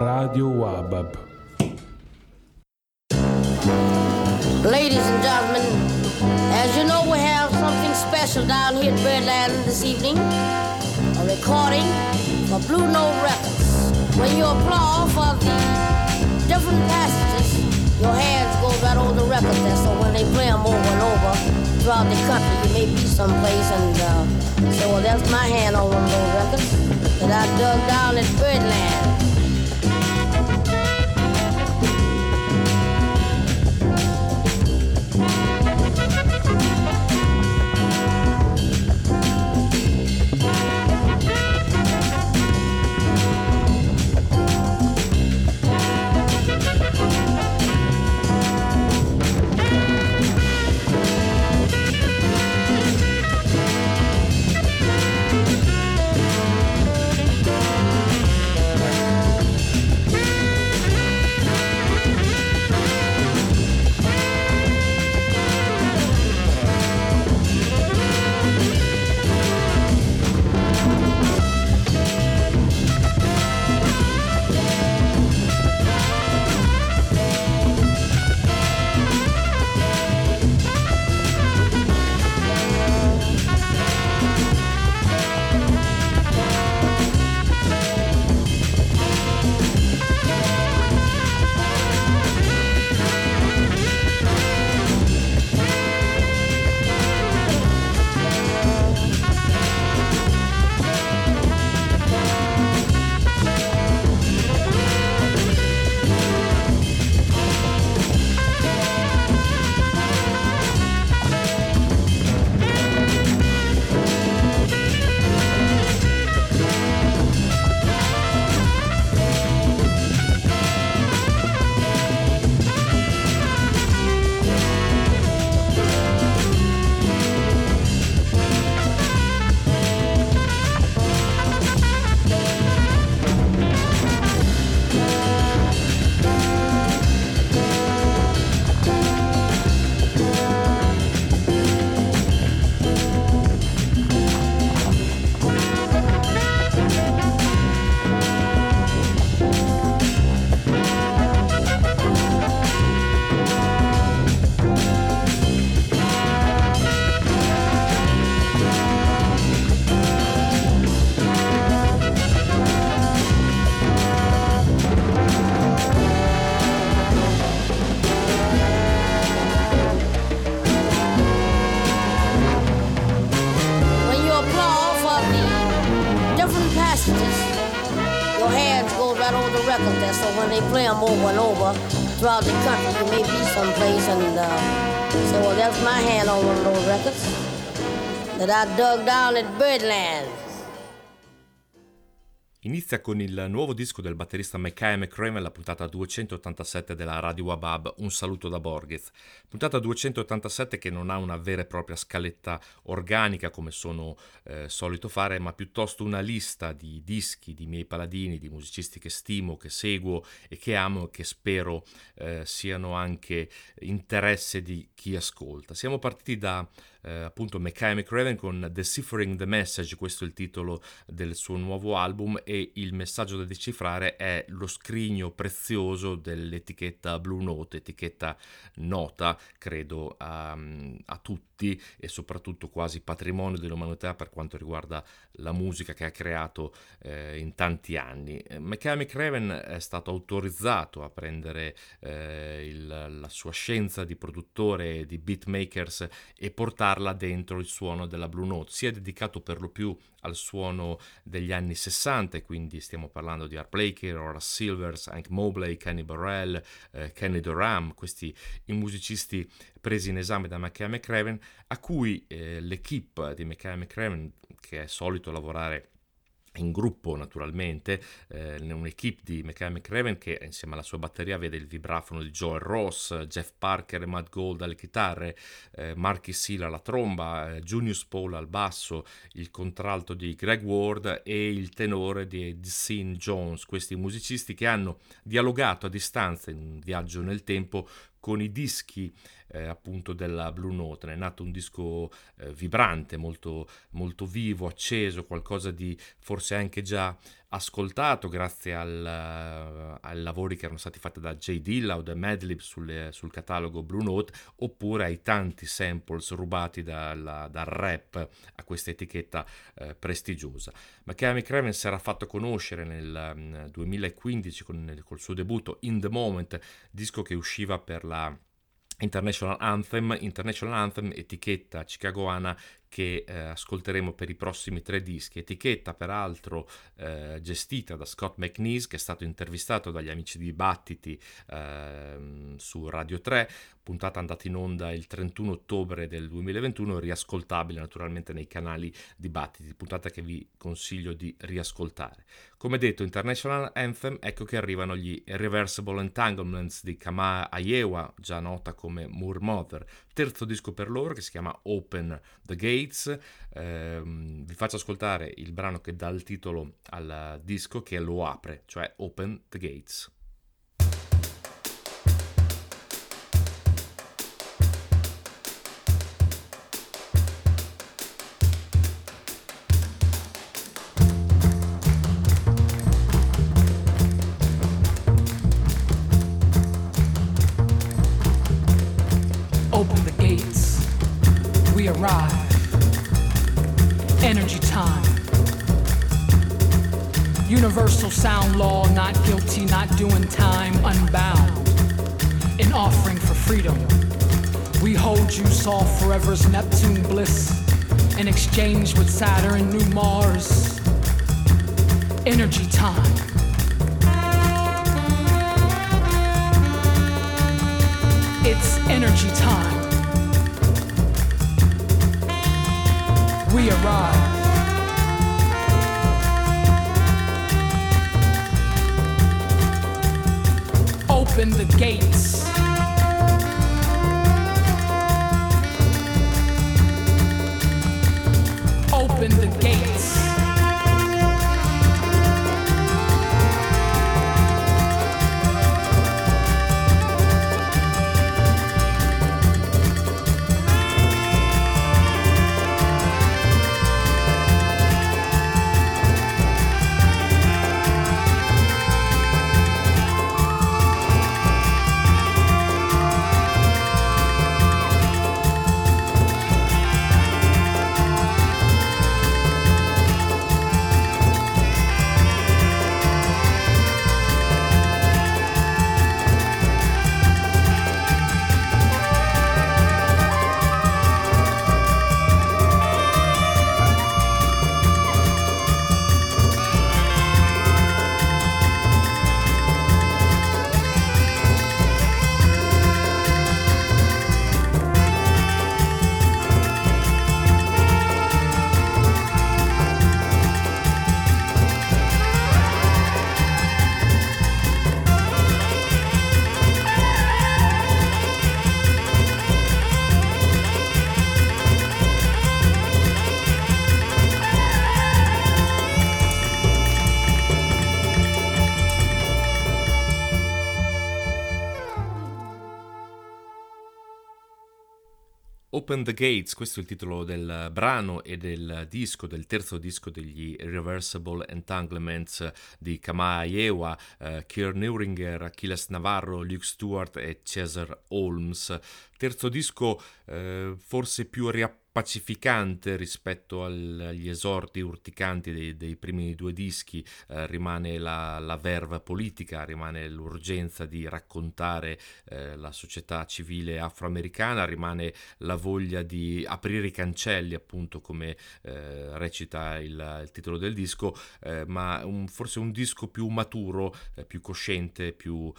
Radio Wabab. Ladies and gentlemen, as you know, we have something special down here at Birdland this evening. A recording for Blue Note Records. When you applaud for the different passages, your hands go right over the records there. So when they play them over and over throughout the country, you may be someplace and say, well, that's my hand on one of those records that I dug down at Birdland. Throughout the country, you may be someplace and say, well, that's my hand on one of those records that I dug down at Birdland. Inizia con il nuovo disco del batterista Makaya McCraven, la puntata 287 della Radio Wabab, Un saluto da Borghez. Puntata 287 che non ha una vera e propria scaletta organica come sono solito fare, ma piuttosto una lista di dischi, di miei paladini, di musicisti che stimo, che seguo e che amo e che spero siano anche interesse di chi ascolta. Siamo partiti da appunto Makaya McCraven con Deciphering the Message, questo è il titolo del suo nuovo album e il messaggio da decifrare è lo scrigno prezioso dell'etichetta Blue Note, etichetta nota credo a tutti e soprattutto quasi patrimonio dell'umanità per quanto riguarda la musica che ha creato in tanti anni. Makaya McCraven è stato autorizzato a prendere la sua scienza di produttore, di beatmakers e portarla portarla dentro il suono della Blue Note. Si è dedicato per lo più al suono degli anni 60, quindi stiamo parlando di Art Blakey, Horace Silver, Hank Mobley, Kenny Burrell, Kenny Dorham, questi i musicisti presi in esame da Makaya McCraven, a cui l'equipe di Makaya McCraven, che è solito lavorare in gruppo naturalmente, un'equipe di Makaya McCraven che insieme alla sua batteria vede il vibrafono di Joel Ross, Jeff Parker e Matt Gold alle chitarre, Marky Seal alla tromba, Junius Paul al basso, il contralto di Greg Ward e il tenore di Deacon Jones, questi musicisti che hanno dialogato a distanza in un viaggio nel tempo con i dischi appunto della Blue Note. Ne è nato un disco vibrante, molto, molto vivo, acceso, qualcosa di forse anche già ascoltato grazie ai lavori che erano stati fatti da J. Dilla o da Madlib sul catalogo Blue Note, oppure ai tanti samples rubati dal rap a questa etichetta prestigiosa. Makaya McCraven si era fatto conoscere nel 2015 col suo debutto In The Moment, disco che usciva per la International Anthem, etichetta chicagoana che ascolteremo per i prossimi 3 dischi, etichetta peraltro gestita da Scott McNeese, che è stato intervistato dagli amici di Battiti su Radio 3, puntata andata in onda il 31 ottobre del 2021, riascoltabile naturalmente nei canali di Battiti, puntata che vi consiglio di riascoltare. Come detto, International Anthem, ecco che arrivano gli Irreversible Entanglements di Camae Ayewa, già nota come Moor Mother, terzo disco per loro che si chiama Open the Gates. Vi faccio ascoltare il brano che dà il titolo al disco che lo apre, cioè Open the Gates. Universal sound law, not guilty, not doing time, unbound. An offering for freedom. We hold you soft forever as Neptune bliss. In exchange with Saturn, new Mars. Energy time. It's energy time. We arrive. Open the gates. Open the gates. Open the Gates, questo è il titolo del brano e del disco, del terzo disco degli Irreversible Entanglements di Camae Ayewa, Keir Neuringer, Achilles Navarro, Luke Stewart e Cesar Holmes. Terzo disco forse più riapparente pacificante rispetto agli esordi urticanti dei primi due dischi. Rimane la verve politica, rimane l'urgenza di raccontare la società civile afroamericana, rimane la voglia di aprire i cancelli, appunto, come recita il titolo del disco, ma forse un disco più maturo, più cosciente, più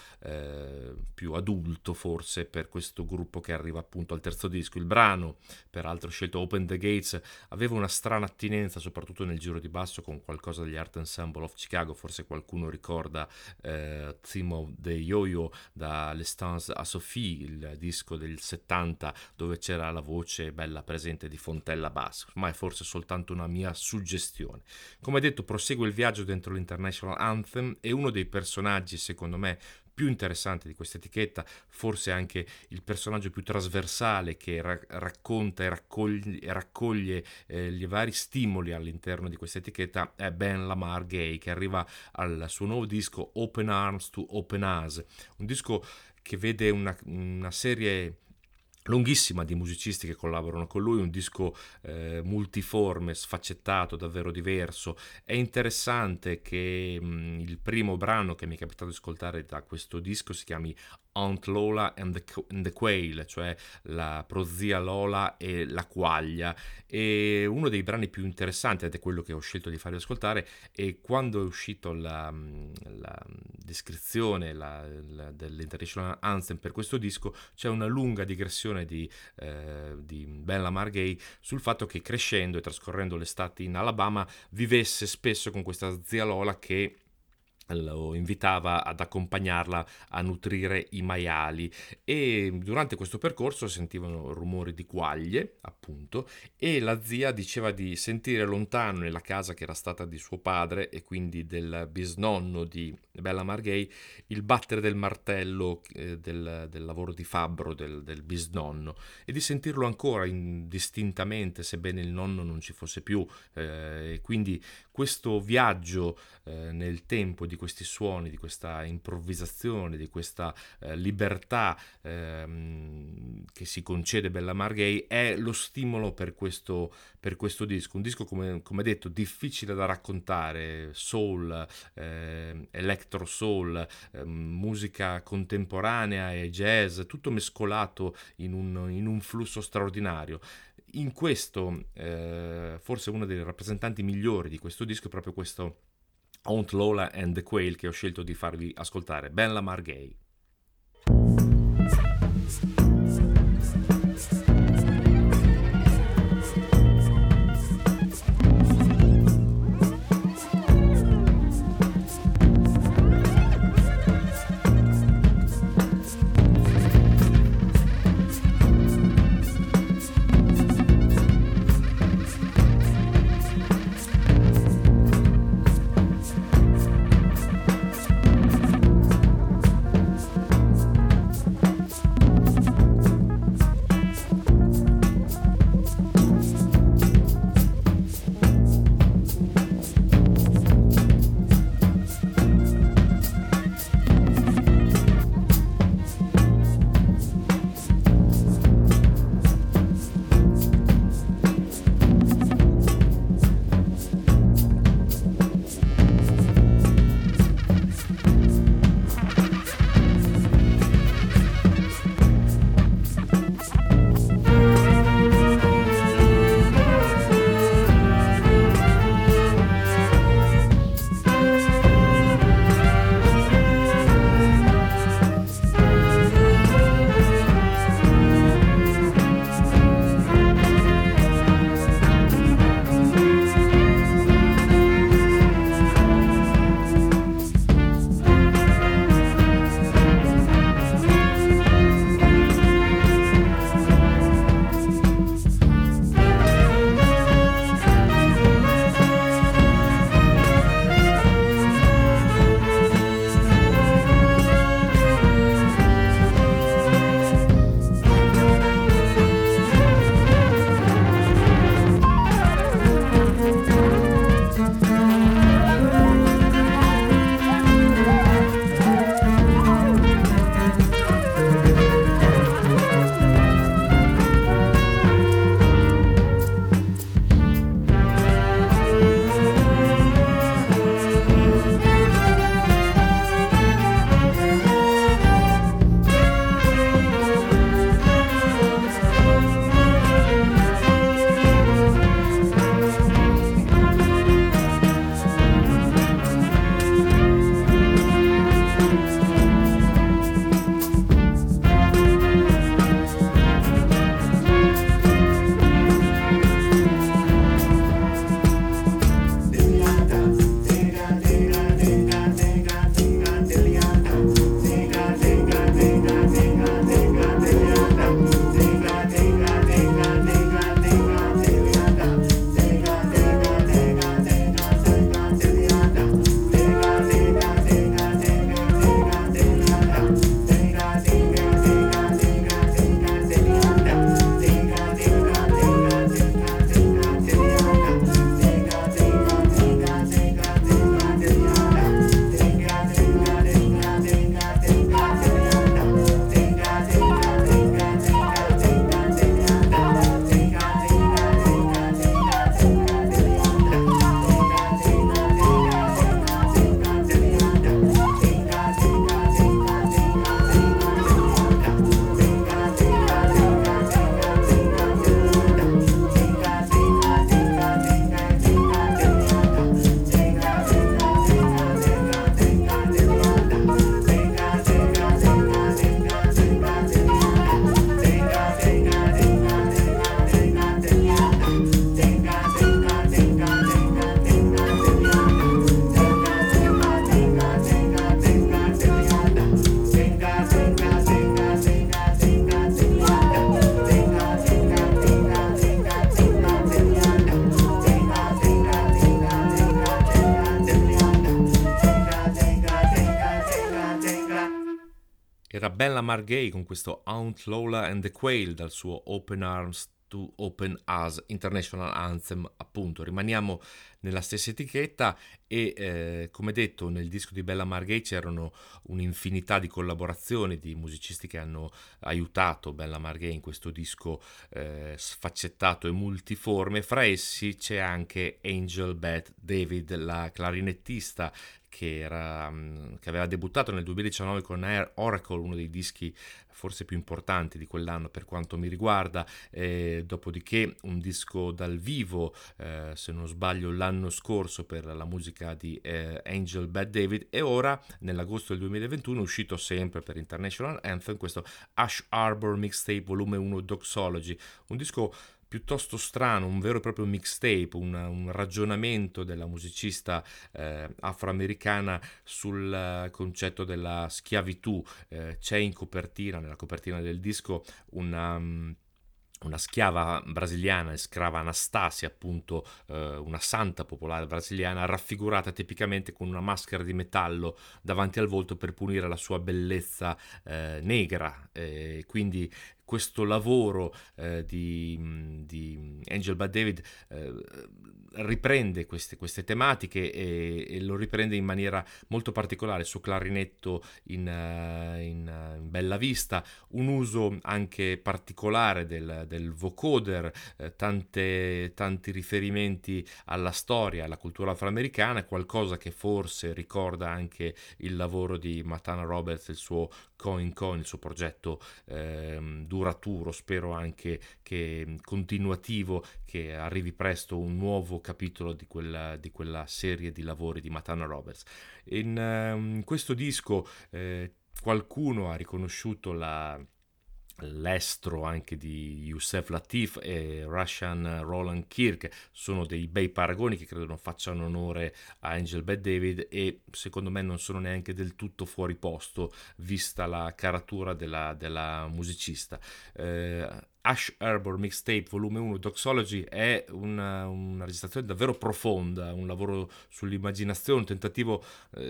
adulto forse per questo gruppo che arriva appunto al terzo disco. Il brano, peraltro scelto, Open the Gates, aveva una strana attinenza soprattutto nel giro di basso con qualcosa degli Art Ensemble of Chicago. Forse qualcuno ricorda Theme of the Yo-Yo da L'Estance à Sophie, il disco del 70 dove c'era la voce bella presente di Fontella Bass, ma è forse soltanto una mia suggestione. Come detto, prosegue il viaggio dentro l'International Anthem e uno dei personaggi secondo me più interessante di questa etichetta, forse anche il personaggio più trasversale che racconta e raccoglie gli vari stimoli all'interno di questa etichetta, è Ben Lamar Gay, che arriva al suo nuovo disco Open Arms to Open Us, un disco che vede una serie lunghissima di musicisti che collaborano con lui, un disco multiforme, sfaccettato, davvero diverso. È interessante che il primo brano che mi è capitato di ascoltare da questo disco si chiami Aunt Lola and the Quail, cioè la prozia Lola e la quaglia, e uno dei brani più interessanti, ed è quello che ho scelto di farvi ascoltare, e quando è uscito la descrizione dell'International Anthem per questo disco c'è una lunga digressione di Ben Lamar Gay sul fatto che crescendo e trascorrendo l'estate in Alabama vivesse spesso con questa zia Lola che lo invitava ad accompagnarla a nutrire i maiali, e durante questo percorso sentivano rumori di quaglie, appunto, e la zia diceva di sentire lontano nella casa che era stata di suo padre e quindi del bisnonno di Ben Lamar Gay il battere del martello del lavoro di fabbro del bisnonno, e di sentirlo ancora indistintamente sebbene il nonno non ci fosse più, e quindi questo viaggio nel tempo di questi suoni, di questa improvvisazione, di questa libertà che si concede Ben Lamar Gay è lo stimolo per questo disco. Un disco, come detto, difficile da raccontare, soul, electro soul, musica contemporanea e jazz, tutto mescolato in un flusso straordinario. In questo, forse uno dei rappresentanti migliori di questo disco è proprio questo Aunt Lola and the Quail che ho scelto di farvi ascoltare, Ben Lamar Gay. Ben Lamar Gay con questo Aunt Lola and the Quail dal suo Open Arms to Open Us, International Anthem appunto. Rimaniamo nella stessa etichetta e come detto nel disco di Ben Lamar Gay c'erano un'infinità di collaborazioni di musicisti che hanno aiutato Ben Lamar Gay in questo disco sfaccettato e multiforme. Fra essi c'è anche Angel Bat Dawid, la clarinettista che aveva debuttato nel 2019 con Air Oracle, uno dei dischi forse più importanti di quell'anno per quanto mi riguarda, dopodiché un disco dal vivo se non sbaglio l'anno scorso per la musica di Angel Bat Dawid, e ora nell'agosto del 2021 è uscito sempre per International Anthem questo Ash Harbor Mixtape volume 1 Doxology, un disco piuttosto strano, un vero e proprio mixtape, un ragionamento della musicista afroamericana sul concetto della schiavitù. C'è in copertina, nella copertina del disco, una schiava brasiliana, scrava Anastasia appunto, una santa popolare brasiliana raffigurata tipicamente con una maschera di metallo davanti al volto per punire la sua bellezza negra, quindi questo lavoro di Angel Bat Dawid riprende queste tematiche e lo riprende in maniera molto particolare, su clarinetto in bella vista, un uso anche particolare del vocoder, tanti riferimenti alla storia, alla cultura afroamericana, qualcosa che forse ricorda anche il lavoro di Matana Roberts, il suo Coin, il suo progetto duraturo, spero anche che continuativo, che arrivi presto un nuovo capitolo di quella serie di lavori di Matana Roberts. In questo disco qualcuno ha riconosciuto l'estro anche di Youssef Latif e Russian Roland Kirk, sono dei bei paragoni che credo non facciano onore a Angel Bat Dawid e secondo me non sono neanche del tutto fuori posto vista la caratura della musicista. Ash Harbor Mixtape volume 1 Doxology è una registrazione davvero profonda, un lavoro sull'immaginazione, un tentativo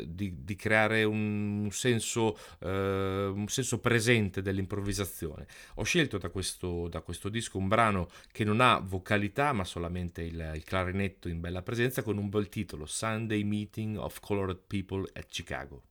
di creare un senso presente dell'improvvisazione. Ho scelto da questo disco un brano che non ha vocalità ma solamente il clarinetto in bella presenza, con un bel titolo, Sunday Meeting of Colored People at Chicago.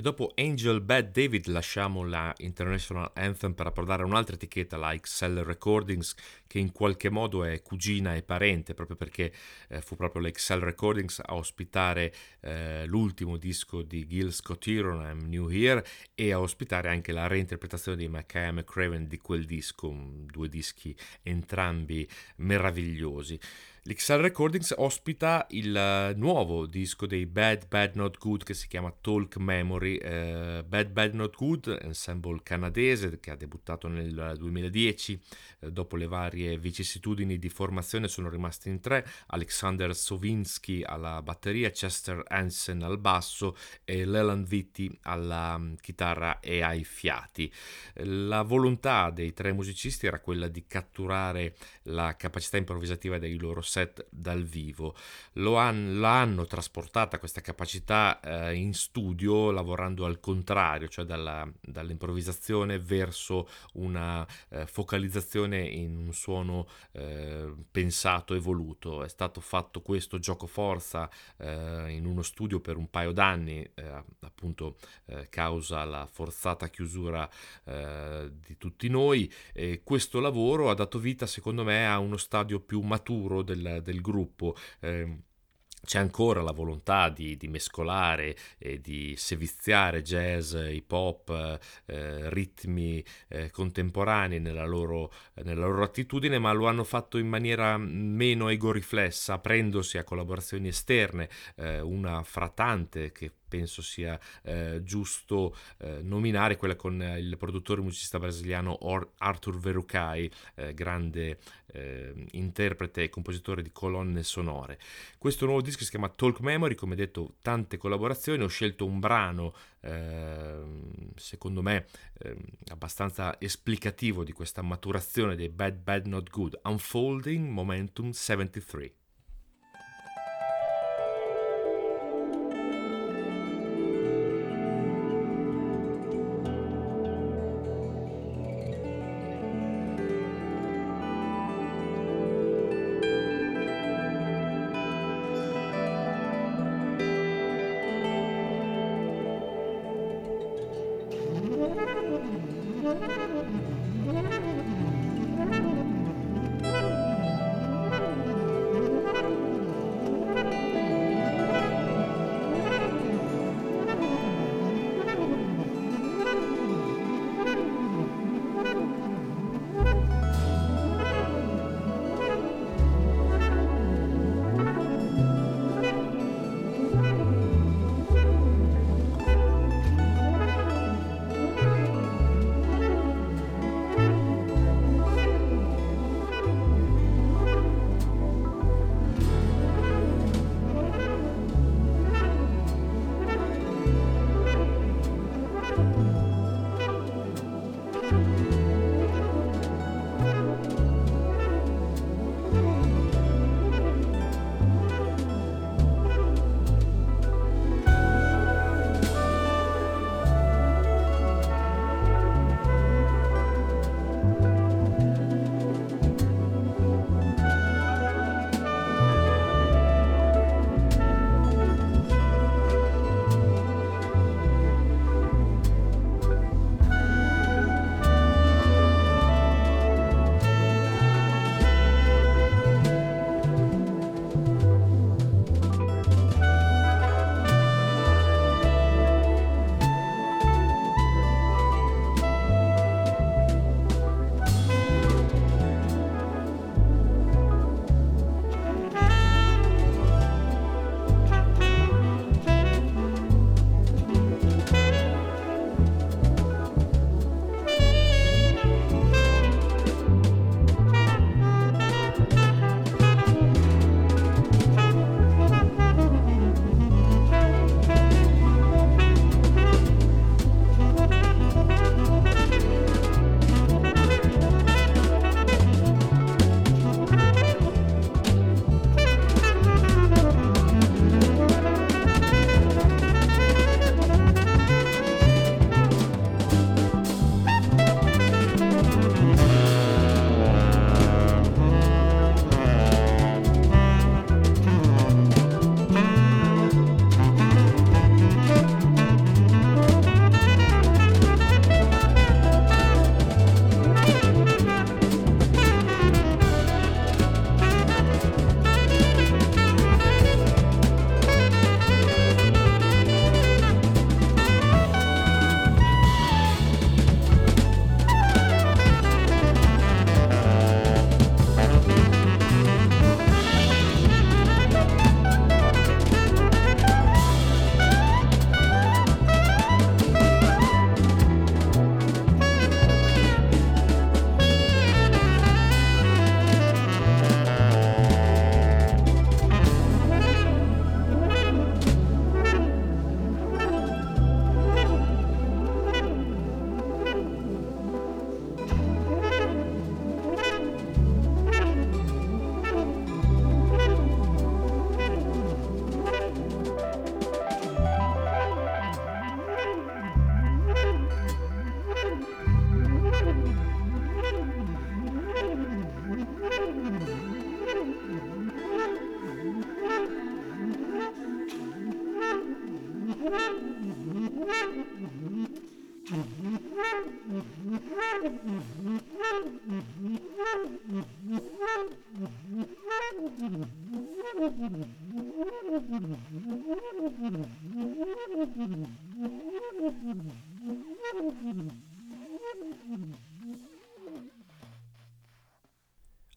E dopo Angel Bat Dawid lasciamo la International Anthem per approdare un'altra etichetta, la XL Recordings, che in qualche modo è cugina e parente, proprio perché fu proprio la XL Recordings a ospitare l'ultimo disco di Gil Scott-Heron, I'm New Here, e a ospitare anche la reinterpretazione di Makaya McCraven di quel disco, due dischi entrambi meravigliosi. L'XL Recordings ospita il nuovo disco dei Bad Bad Not Good che si chiama Talk Memory. Bad Bad Not Good, ensemble canadese che ha debuttato nel 2010, dopo le varie vicissitudini di formazione sono rimasti in tre: Alexander Sovinsky alla batteria, Chester Hansen al basso e Leland Vitti alla chitarra e ai fiati. La volontà dei tre musicisti era quella di catturare la capacità improvvisativa dei loro set dal vivo. L'hanno trasportata questa capacità in studio, lavorando al contrario, cioè dall'improvvisazione verso una focalizzazione in un suono pensato e voluto. È stato fatto questo gioco forza in uno studio per un paio d'anni, appunto causa la forzata chiusura di tutti noi, e questo lavoro ha dato vita secondo me a uno stadio più maturo del gruppo. C'è ancora la volontà di mescolare e di seviziare jazz, hip hop, ritmi contemporanei nella loro attitudine, ma lo hanno fatto in maniera meno egoriflessa, aprendosi a collaborazioni esterne, una fra tante che penso sia giusto nominare quella con il produttore musicista brasiliano Arthur Verocai, grande interprete e compositore di colonne sonore. Questo nuovo disco si chiama Talk Memory, come detto tante collaborazioni. Ho scelto un brano secondo me abbastanza esplicativo di questa maturazione dei Bad Bad Not Good, Unfolding Momentum 73.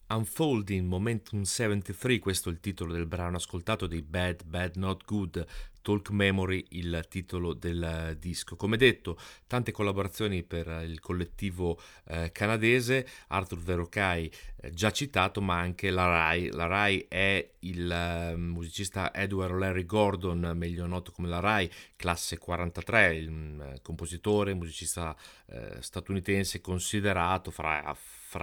Unfolding Momentum 73, questo è il titolo del brano ascoltato dei Bad Bad Not Good, Talk Memory il titolo del disco. Come detto, tante collaborazioni per il collettivo canadese, Arthur Verocai già citato, ma anche La Rai. La Rai è il musicista Edward Larry Gordon, meglio noto come La Rai, classe 43, il compositore, musicista statunitense, considerato fra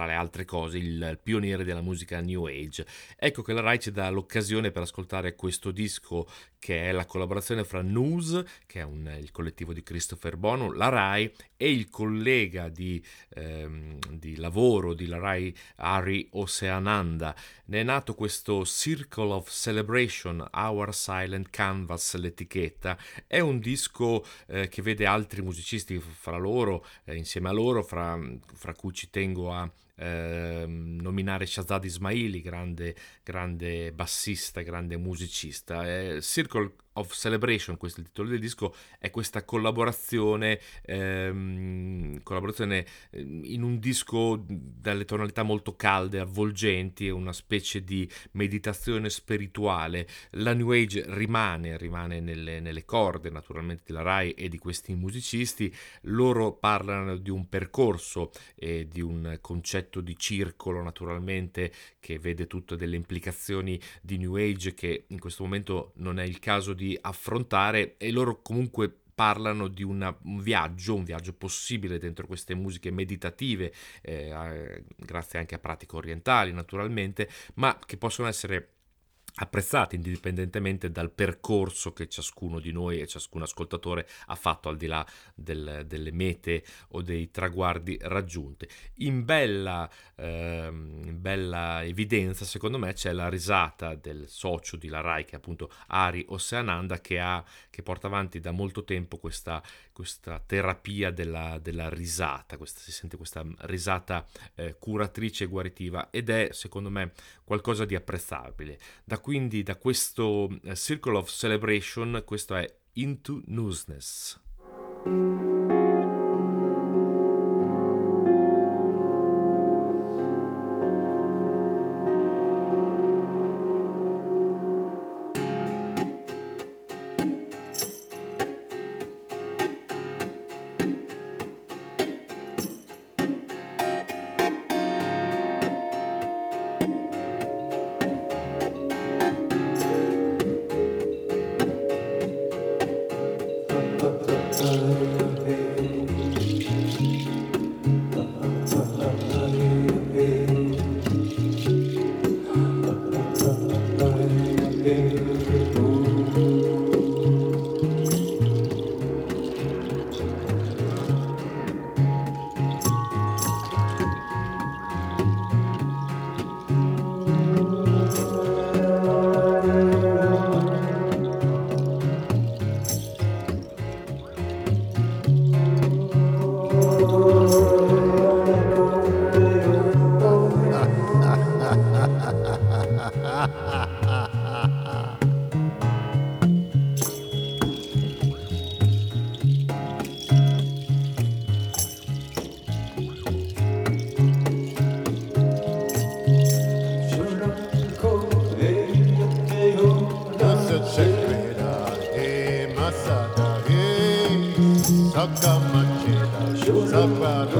le altre cose il pioniere della musica New Age. Ecco che la Rai ci dà l'occasione per ascoltare questo disco, che è la collaborazione fra News, che è il collettivo di Christopher Bono, la Rai e il collega di lavoro di la Rai Hari Oceananda. Ne è nato questo Circle of Celebration, Our Silent Canvas l'etichetta. È un disco che vede altri musicisti insieme a loro, fra cui ci tengo a nominare Shahzad Ismaili, grande bassista, grande musicista. Circle of Celebration, questo è il titolo del disco, è questa collaborazione in un disco dalle tonalità molto calde, avvolgenti, è una specie di meditazione spirituale. La New Age rimane nelle corde naturalmente della Rai e di questi musicisti. Loro parlano di un percorso e di un concetto di circolo, naturalmente, che vede tutte delle implicazioni di New Age che in questo momento non è il caso di affrontare, e loro comunque parlano di un viaggio possibile dentro queste musiche meditative, grazie anche a pratiche orientali naturalmente, ma che possono essere apprezzati indipendentemente dal percorso che ciascuno di noi e ciascun ascoltatore ha fatto al di là delle mete o dei traguardi raggiunti. In bella evidenza, secondo me, c'è la risata del socio di La Rai, che è appunto Hari Oceananda, che porta avanti da molto tempo questa terapia della risata. Si sente questa risata curatrice e guaritiva, ed è secondo me qualcosa di apprezzabile. Quindi da questo Circle of Celebration, questo è Into Newsness. But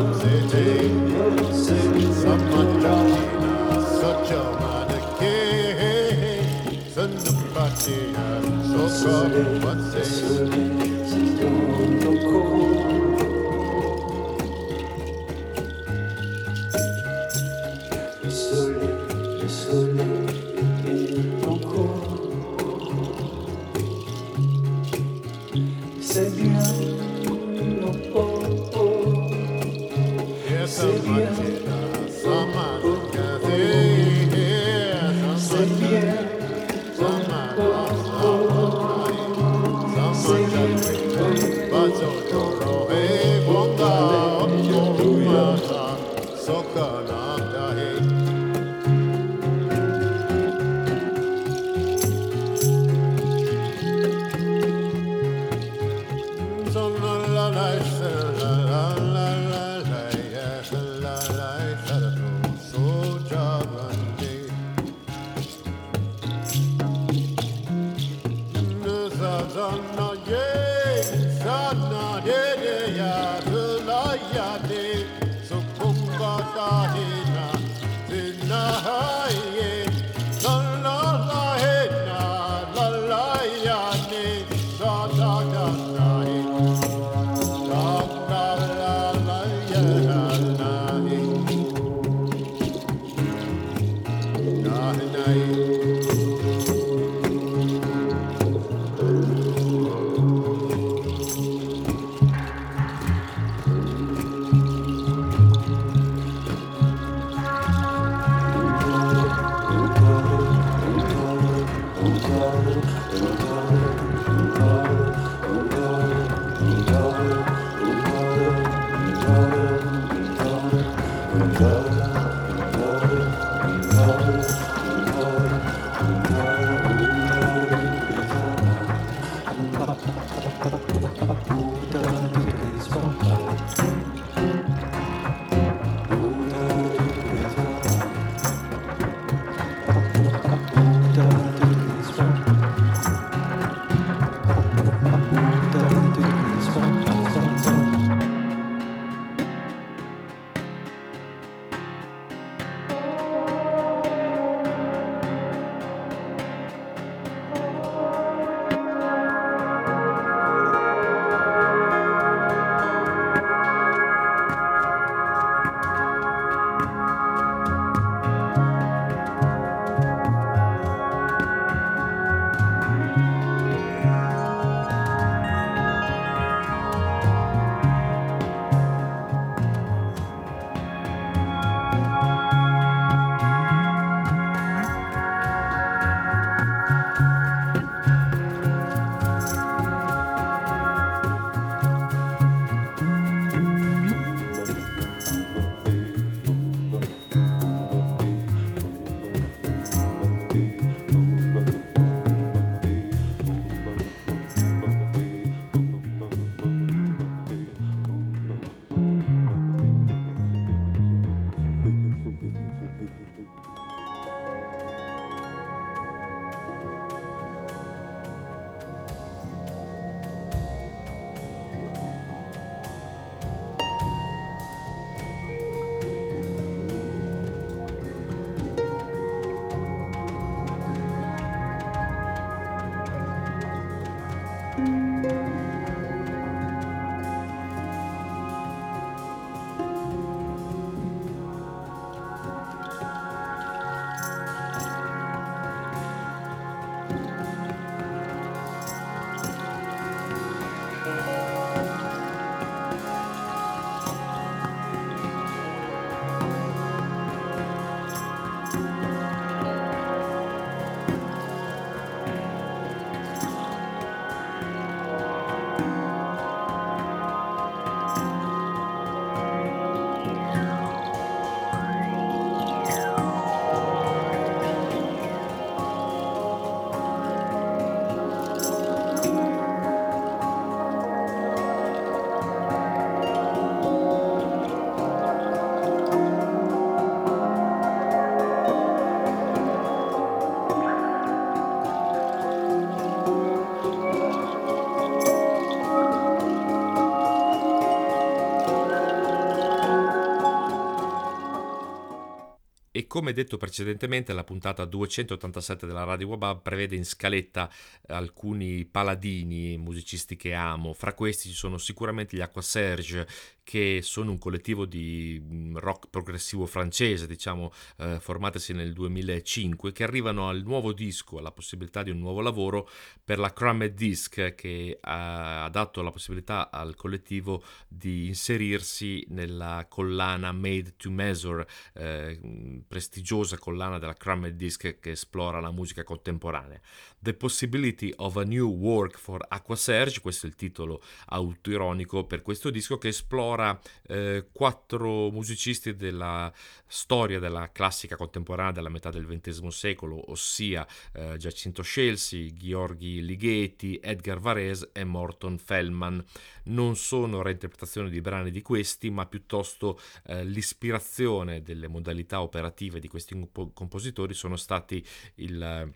E come detto precedentemente, la puntata 287 della Radio Wabab prevede in scaletta alcuni paladini, musicisti che amo. Fra questi ci sono sicuramente gli Aqua Serge, che sono un collettivo di rock progressivo francese, diciamo, formatesi nel 2005, che arrivano al nuovo disco, alla possibilità di un nuovo lavoro per la Crammed Disc, che ha dato la possibilità al collettivo di inserirsi nella collana Made to Measure, prestigiosa collana della Crammed Disc che esplora la musica contemporanea. The Possibility of a New Work for Aqua Serge, questo è il titolo autoironico per questo disco, che esplora quattro musicisti della storia della classica contemporanea della metà del XX secolo, ossia Giacinto Scelsi, Gheorghi Ligeti, Edgar Varese e Morton Feldman. Non sono reinterpretazioni di brani di questi, ma piuttosto l'ispirazione delle modalità operative di questi compositori sono stati il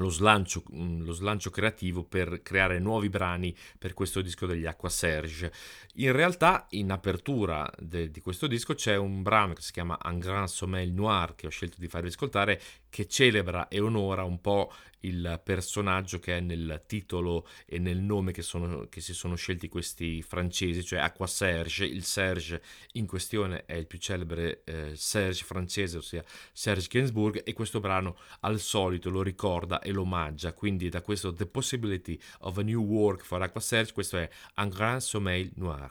lo slancio creativo per creare nuovi brani per questo disco degli Aqua Serge. In realtà in apertura di questo disco c'è un brano che si chiama Un Grand Sommeil Noir, che ho scelto di farvi ascoltare, che celebra e onora un po' il personaggio che è nel titolo e nel nome che si sono scelti questi francesi, cioè Aqua Serge. Il Serge in questione è il più celebre Serge francese, ossia Serge Gainsbourg, e questo brano al solito lo ricorda e lo omaggia. Quindi da questo The Possibility of a New Work for Aqua Serge, questo è Un Grand Sommeil Noir.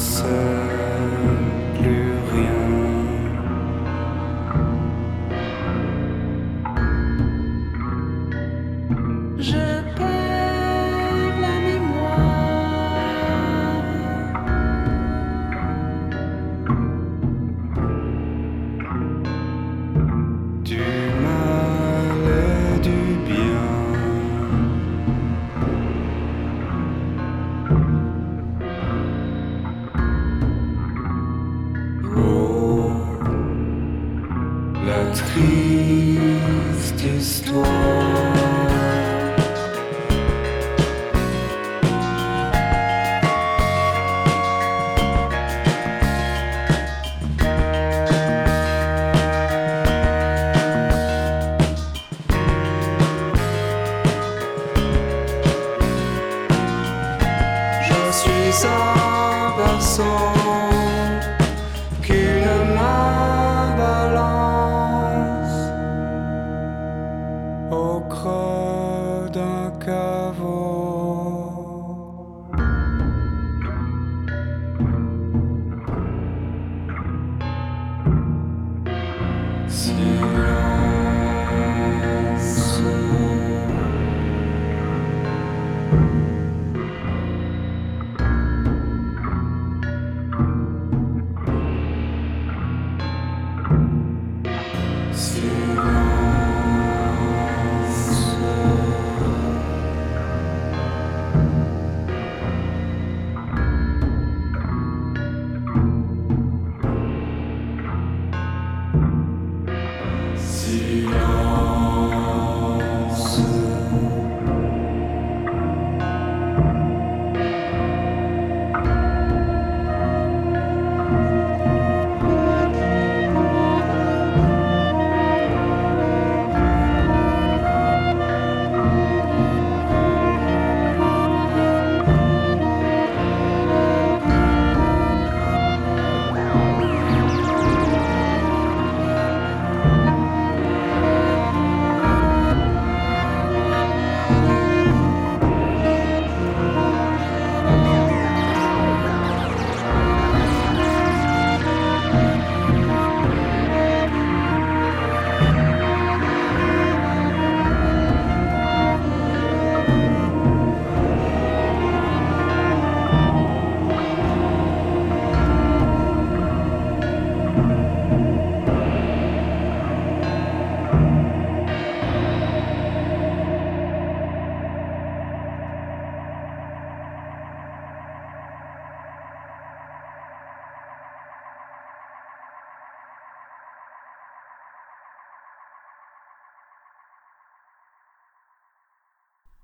Silence.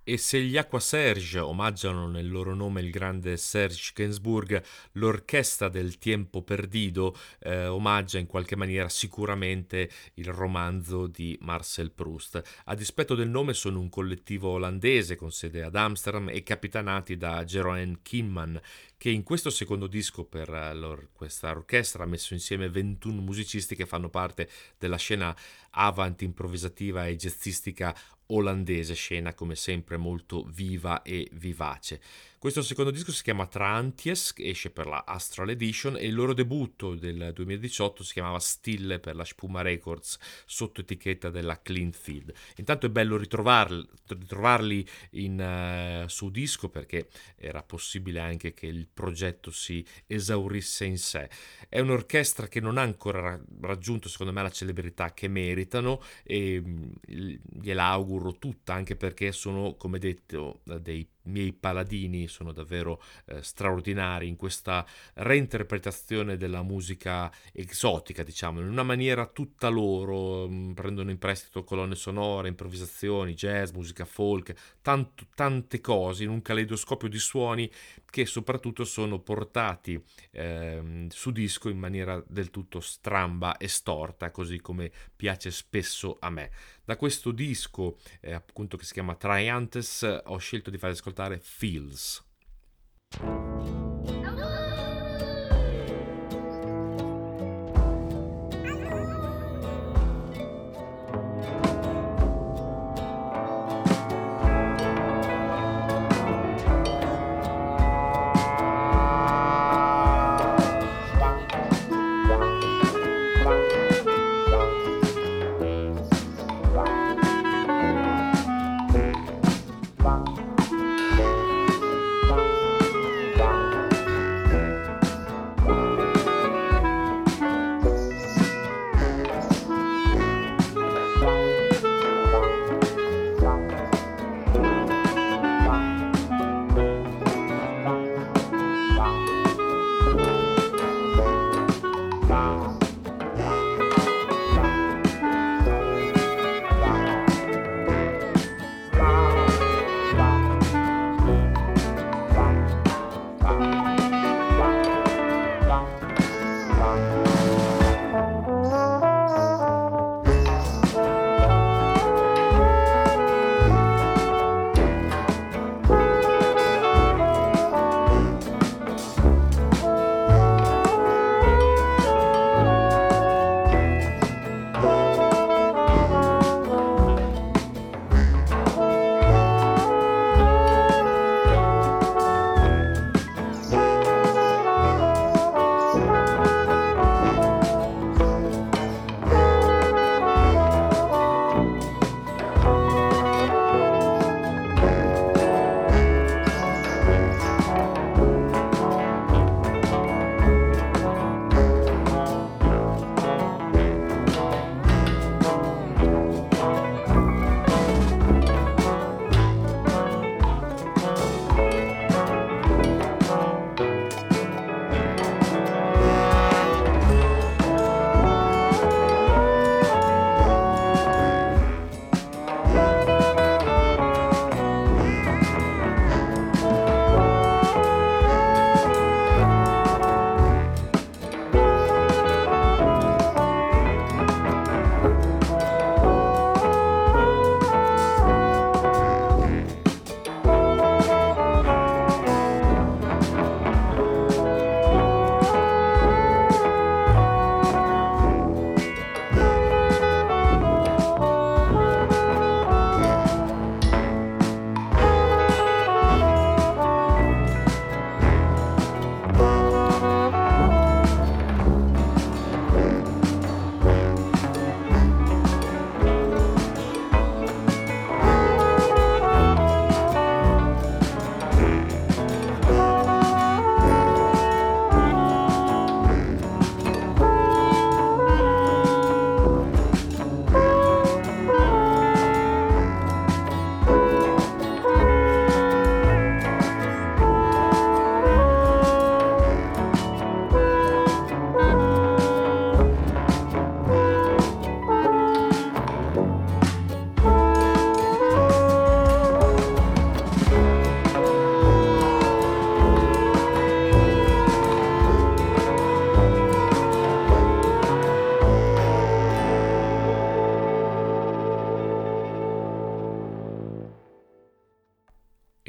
E se gli Aquaserge omaggiano nel loro nome il grande Serge Gainsbourg, l'orchestra del Tiempo Perdido omaggia in qualche maniera sicuramente il romanzo di Marcel Proust. A dispetto del nome sono un collettivo olandese con sede ad Amsterdam e capitanati da Jeroen Kinman, che in questo secondo disco per questa orchestra ha messo insieme 21 musicisti che fanno parte della scena avant improvvisativa e jazzistica olandese, scena come sempre molto viva e vivace. Questo secondo disco si chiama Tranties, esce per la Astral Edition, e il loro debutto del 2018 si chiamava Stille per la Spuma Records, sotto etichetta della Cleanfield. Intanto è bello ritrovarli su disco, perché era possibile anche che il progetto si esaurisse in sé. È un'orchestra che non ha ancora raggiunto, secondo me, la celebrità che meritano, e gliela auguro tutta, anche perché sono, come detto, dei miei paladini, sono davvero straordinari in questa reinterpretazione della musica esotica, diciamo, in una maniera tutta loro. Prendono in prestito colonne sonore, improvvisazioni, jazz, musica folk, tante cose in un caleidoscopio di suoni che soprattutto sono portati su disco in maniera del tutto stramba e storta, così come piace spesso a me. Da questo disco, appunto, che si chiama Triantes, ho scelto di far ascoltare Feels.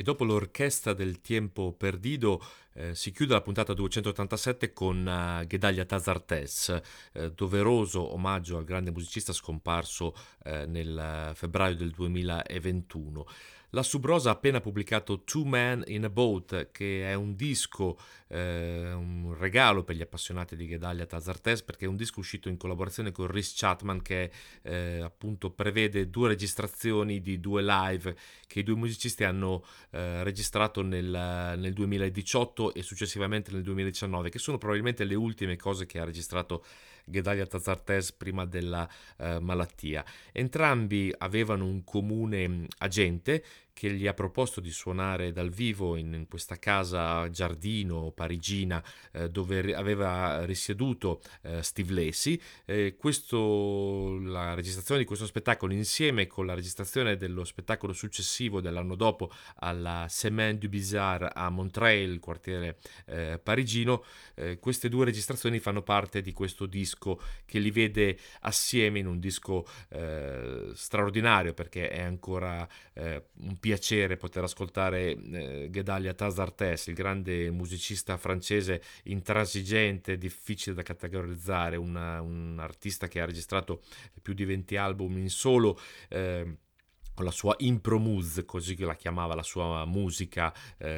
dopo l'orchestra del Tiempo Perdido si chiude la puntata 287 con Gedalia Tazartes, doveroso omaggio al grande musicista scomparso nel febbraio del 2021. La Subrosa ha appena pubblicato Two Men in a Boat, che è un disco, un regalo per gli appassionati di Gedalia Tazartes, perché è un disco uscito in collaborazione con Rhys Chatman, che appunto prevede 2 registrazioni di 2 live che i 2 musicisti hanno registrato nel 2018 e successivamente nel 2019, che sono probabilmente le ultime cose che ha registrato Gedalia Tazartes prima della malattia. Entrambi avevano un comune agente che gli ha proposto di suonare dal vivo in questa casa giardino parigina dove aveva risieduto Steve Lacy. La registrazione di questo spettacolo, insieme con la registrazione dello spettacolo successivo dell'anno dopo alla Semaine du Bizarre a Montreuil, il quartiere parigino, queste 2 registrazioni fanno parte di questo disco che li vede assieme in un disco straordinario, perché è ancora un piacere poter ascoltare Gedalia Tazartes, il grande musicista francese intransigente, difficile da categorizzare, un artista che ha registrato più di 20 album in solo, con la sua impromuse, così che la chiamava la sua musica,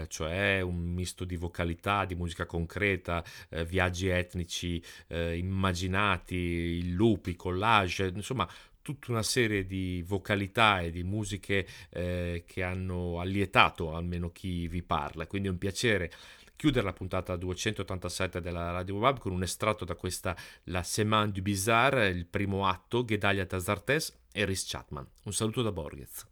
cioè un misto di vocalità, di musica concreta, viaggi etnici immaginati, il loop, i collage, insomma tutta una serie di vocalità e di musiche che hanno allietato almeno chi vi parla. Quindi è un piacere chiudere la puntata 287 della Radio Wabab con un estratto da questa La Semaine du Bizarre, il primo atto, Gedalia Tazartes e Rhys Chatman. Un saluto da Borghez.